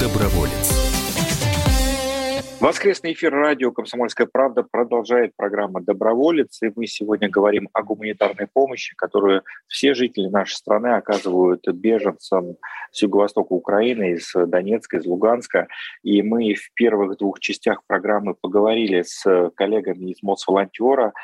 Доброволец. Воскресный эфир радио «Комсомольская правда» продолжает программа «Доброволец». И мы сегодня говорим о гуманитарной помощи, которую все жители нашей страны оказывают беженцам с юго-востока Украины, из Донецка, из Луганска. И мы в первых двух частях программы поговорили с коллегами из Мосволонтера,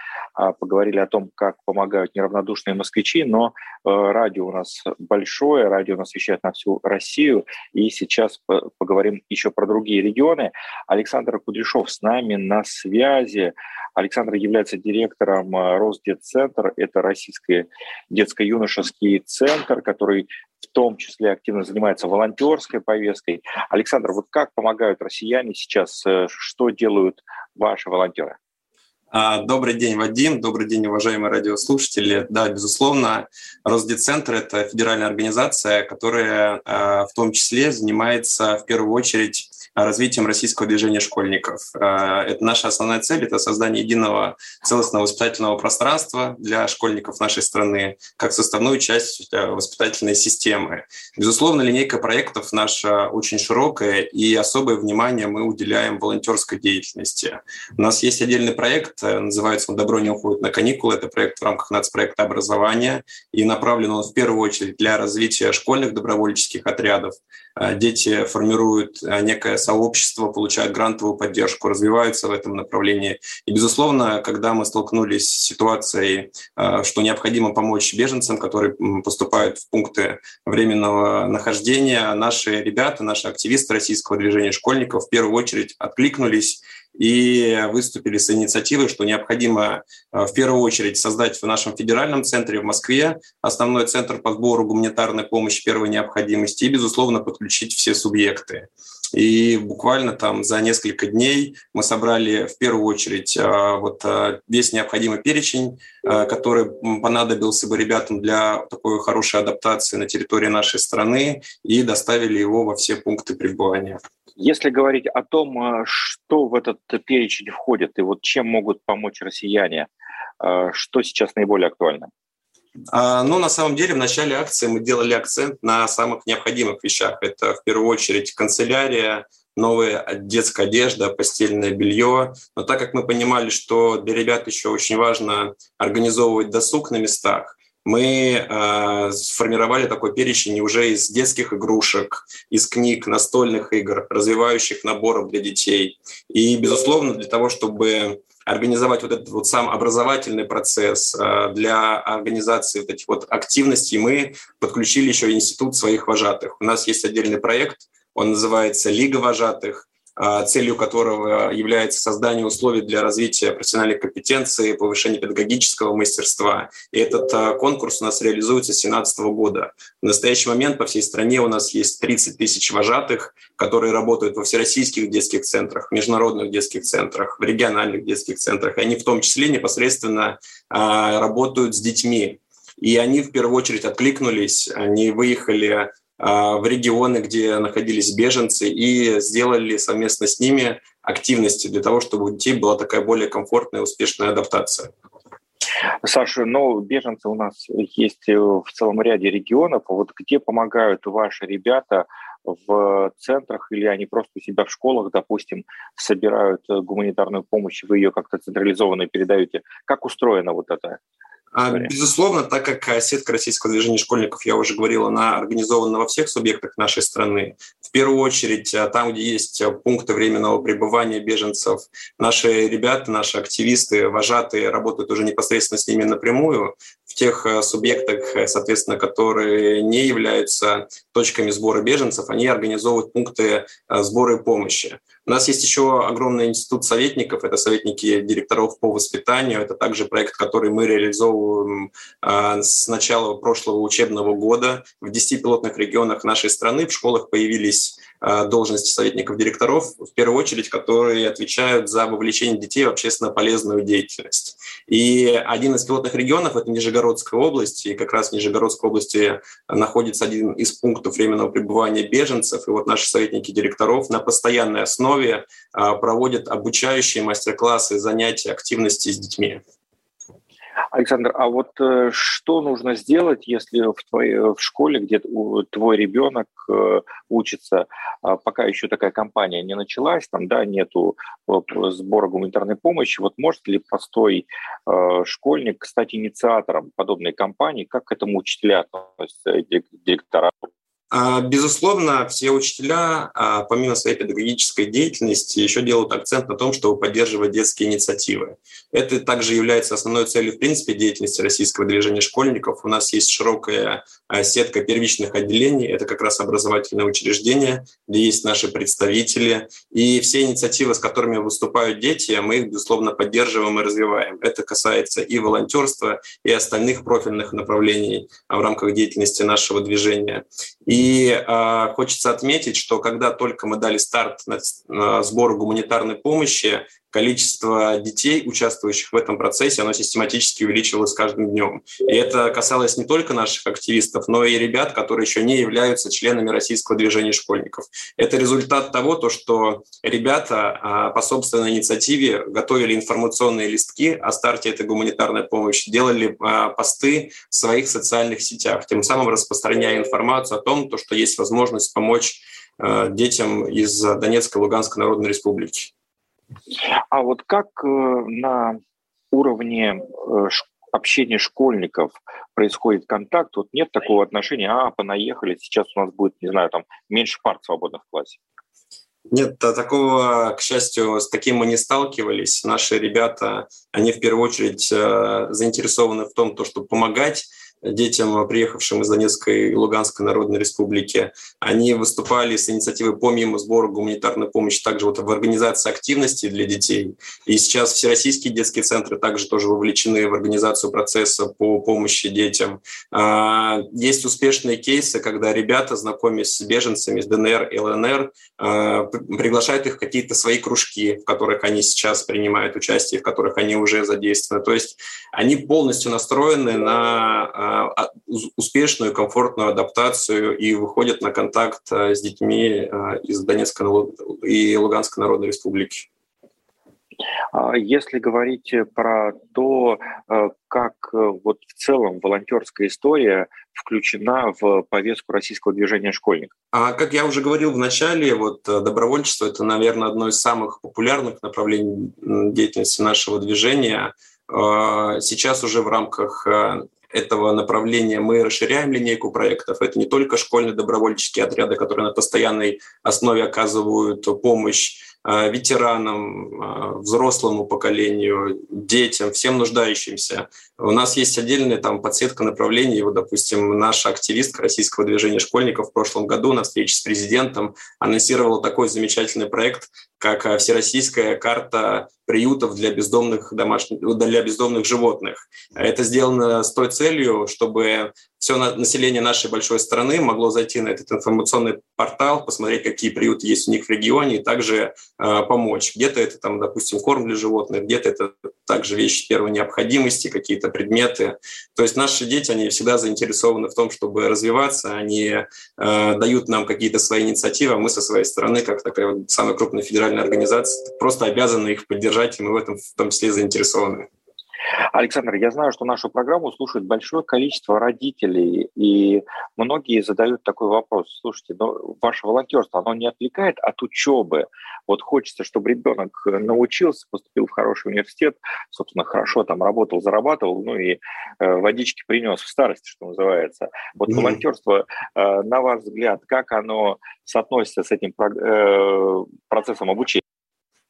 поговорили о том, как помогают неравнодушные москвичи. Но радио у нас большое, радио у нас вещает на всю Россию. И сейчас поговорим еще про другие регионы. Александр Кудряшов с нами на связи. Александр является директором Росдетцентра. Это Российский детско-юношеский центр, который в том числе активно занимается волонтерской повесткой. Александр, вот как помогают россияне сейчас? Что делают ваши волонтеры? Добрый день, Вадим. Добрый день, уважаемые радиослушатели. Да, безусловно, Росдетцентр – это федеральная организация, которая в том числе занимается в первую очередь развитием российского движения школьников. Это наша основная цель – это создание единого целостного воспитательного пространства для школьников нашей страны как составную часть воспитательной системы. Безусловно, линейка проектов наша очень широкая, и особое внимание мы уделяем волонтерской деятельности. У нас есть отдельный проект, называется он «Добро не уходит на каникулы». Это проект в рамках нацпроекта образования, и направлен он в первую очередь для развития школьных добровольческих отрядов. Дети формируют некое сообщество, получают грантовую поддержку, развиваются в этом направлении. И, безусловно, когда мы столкнулись с ситуацией, что необходимо помочь беженцам, которые поступают в пункты временного нахождения, наши ребята, наши активисты российского движения школьников в первую очередь откликнулись и выступили с инициативой, что необходимо в первую очередь создать в нашем федеральном центре в Москве основной центр по сбору гуманитарной помощи первой необходимости и, безусловно, подключить все субъекты. И буквально там за несколько дней мы собрали в первую очередь весь необходимый перечень, который понадобился бы ребятам для такой хорошей адаптации на территории нашей страны, и доставили его во все пункты пребывания. Если говорить о том, что в этот перечень входит и вот чем могут помочь россияне, что сейчас наиболее актуально? Ну, на самом деле, в начале акции мы делали акцент на самых необходимых вещах. Это, в первую очередь, канцелярия, новая детская одежда, постельное белье. Но так как мы понимали, что для ребят еще очень важно организовывать досуг на местах, мы сформировали такой перечень уже из детских игрушек, из книг, настольных игр, развивающих наборов для детей. И, безусловно, для того, чтобы организовать вот этот вот сам образовательный процесс, для организации вот этих вот активностей мы подключили еще институт своих вожатых. У нас есть отдельный проект, он называется «Лига вожатых», целью которого является создание условий для развития профессиональной компетенции, повышения педагогического мастерства. И этот конкурс у нас реализуется с 2017 года. В настоящий момент по всей стране у нас есть 30 тысяч вожатых, которые работают во всероссийских детских центрах, международных детских центрах, в региональных детских центрах. И они в том числе непосредственно работают с детьми. И они в первую очередь откликнулись, они выехали в регионы, где находились беженцы, и сделали совместно с ними активности для того, чтобы у детей была такая более комфортная и успешная адаптация. Саша, но беженцы у нас есть в целом ряде регионов. Вот где помогают ваши ребята в центрах, или они просто у себя в школах, допустим, собирают гуманитарную помощь, вы ее как-то централизованно передаете? Как устроено вот это? Безусловно, так как сетка российского движения школьников, я уже говорил, она организована во всех субъектах нашей страны. В первую очередь, там, где есть пункты временного пребывания беженцев, наши ребята, наши активисты, вожатые работают уже непосредственно с ними напрямую. В тех субъектах, соответственно, которые не являются точками сбора беженцев, они организовывают пункты сбора и помощи. У нас есть еще огромный институт советников, это советники директоров по воспитанию, это также проект, который мы реализовываем с начала прошлого учебного года. В 10 пилотных регионах нашей страны в школах появились должности советников директоров, в первую очередь, которые отвечают за вовлечение детей в общественно полезную деятельность. И один из пилотных регионов – это Нижегород. Нижегородской области, и как раз в Нижегородской области находится один из пунктов временного пребывания беженцев. И вот наши советники директоров на постоянной основе проводят обучающие мастер-классы, занятия, активности с детьми. Александр, а вот что нужно сделать, если в школе, где твой ребенок учится, пока еще такая кампания не началась, там, да, нету сбора гуманитарной помощи, вот может ли простой школьник стать инициатором подобной кампании? Как к этому учителя относятся, директора? Безусловно, все учителя, помимо своей педагогической деятельности, еще делают акцент на том, чтобы поддерживать детские инициативы. Это также является основной целью, в принципе, деятельности Российского движения школьников. У нас есть широкая сетка первичных отделений, это как раз образовательные учреждения, где есть наши представители. И все инициативы, с которыми выступают дети, мы их, безусловно, поддерживаем и развиваем. Это касается и волонтерства, и остальных профильных направлений в рамках деятельности нашего движения. И хочется отметить, что когда только мы дали старт на сбору гуманитарной помощи, количество детей, участвующих в этом процессе, оно систематически увеличивалось с каждым днем. И это касалось не только наших активистов, но и ребят, которые еще не являются членами Российского движения школьников. Это результат того, что ребята по собственной инициативе готовили информационные листки о старте этой гуманитарной помощи, делали посты в своих социальных сетях, тем самым распространяя информацию о том, что есть возможность помочь детям из Донецкой и Луганской Народной Республики. А вот как на уровне общения школьников происходит контакт? Вот нет такого отношения, понаехали, сейчас у нас будет, не знаю, там меньше парт свободных в классе. Нет, такого, к счастью, с таким мы не сталкивались. Наши ребята, они в первую очередь заинтересованы в том, чтобы помогать детям, приехавшим из Донецкой и Луганской Народной Республики. Они выступали с инициативой помимо сбора гуманитарной помощи также в организации активностей для детей. И сейчас всероссийские детские центры также тоже вовлечены в организацию процесса по помощи детям. Есть успешные кейсы, когда ребята, знакомясь с беженцами из ДНР и ЛНР, приглашают их в какие-то свои кружки, в которых они сейчас принимают участие, в которых они уже задействованы. То есть они полностью настроены на успешную, комфортную адаптацию и выходят на контакт с детьми из Донецкой и Луганской Народной Республики. Если говорить про то, как вот в целом волонтерская история включена в повестку Российского движения школьников? Как я уже говорил в начале, добровольчество — это, наверное, одно из самых популярных направлений деятельности нашего движения. Сейчас уже в рамках этого направления мы расширяем линейку проектов. Это не только школьные добровольческие отряды, которые на постоянной основе оказывают помощь ветеранам, взрослому поколению, детям, всем нуждающимся. У нас есть отдельная подсетка направлений. Допустим, наша активистка Российского движения школьников в прошлом году на встрече с президентом анонсировала такой замечательный проект, как всероссийская карта приютов для бездомных животных. Это сделано с той целью, чтобы все население нашей большой страны могло зайти на этот информационный портал, посмотреть, какие приюты есть у них в регионе, и также помочь. Где-то это, допустим, корм для животных, где-то это также вещи первой необходимости, какие-то предметы. То есть наши дети, они всегда заинтересованы в том, чтобы развиваться, они дают нам какие-то свои инициативы, а мы со своей стороны, как такая самая крупная федеральная организация, просто обязаны их поддержать, и мы в этом в том числе заинтересованы. Александр, я знаю, что нашу программу слушает большое количество родителей, и многие задают такой вопрос. Слушайте, но ваше волонтерство, оно не отвлекает от учебы? Вот хочется, чтобы ребенок научился, поступил в хороший университет, собственно, хорошо там работал, зарабатывал, и водички принес в старости, что называется. Волонтерство, на ваш взгляд, как оно соотносится с этим процессом обучения?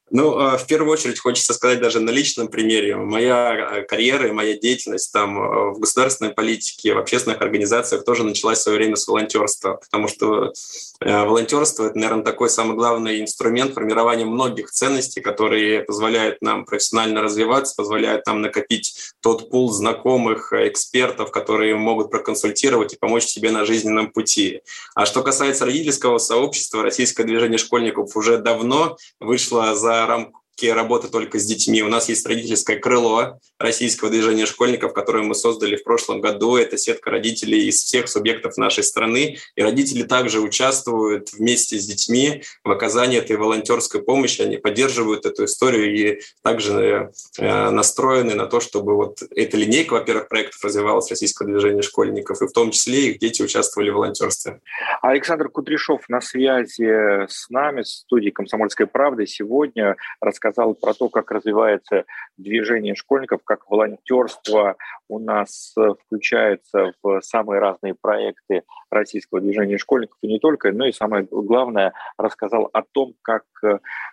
В первую очередь хочется сказать даже на личном примере. Моя карьера и моя деятельность в государственной политике, в общественных организациях тоже началась в свое время с волонтерства, потому что волонтерство — это, наверное, такой самый главный инструмент формирования многих ценностей, которые позволяют нам профессионально развиваться, позволяют нам накопить тот пул знакомых, экспертов, которые могут проконсультировать и помочь себе на жизненном пути. А что касается родительского сообщества, Российское движение школьников уже давно вышло за рамку работа только с детьми. У нас есть родительское крыло Российского движения школьников, которое мы создали в прошлом году. Это сетка родителей из всех субъектов нашей страны. И родители также участвуют вместе с детьми в оказании этой волонтерской помощи. Они поддерживают эту историю и также настроены на то, чтобы вот эта линейка, во-первых, проектов развивалась Российского движения школьников, и в том числе их дети участвовали в волонтерстве. Александр Кудряшов на связи с нами, в студии «Комсомольской правды». Сегодня рассказал про то, как развивается движение школьников, как волонтерство у нас включается в самые разные проекты Российского движения школьников, и не только, но и самое главное, рассказал о том, как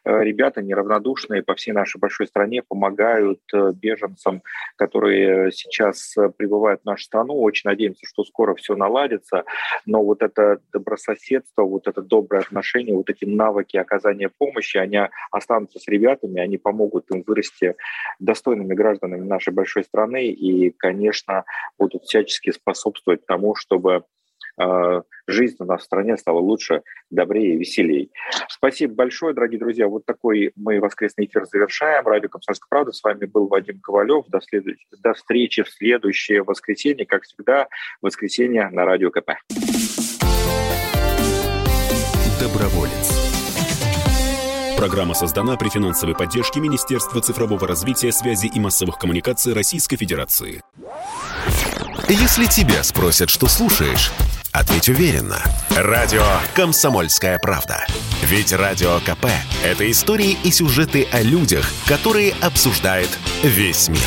ребята неравнодушные по всей нашей большой стране помогают беженцам, которые сейчас прибывают в нашу страну. Очень надеемся, что скоро все наладится, но вот это добрососедство, вот это доброе отношение, вот эти навыки оказания помощи, они останутся с ребятами, они помогут им вырасти достойными гражданами нашей большой страны и, конечно, будут всячески способствовать тому, чтобы жизнь у нас в стране стала лучше, добрее и веселее. Спасибо большое, дорогие друзья. Вот такой мы воскресный эфир завершаем. Радио «Комсомольская правда». С вами был Вадим Ковалев. До встречи в следующее воскресенье. Как всегда, воскресенье на Радио КП. Доброволец. Программа создана при финансовой поддержке Министерства цифрового развития, связи и массовых коммуникаций Российской Федерации. Если тебя спросят, что слушаешь, ответь уверенно. Радио «Комсомольская правда». Ведь Радио КП – это истории и сюжеты о людях, которые обсуждает весь мир.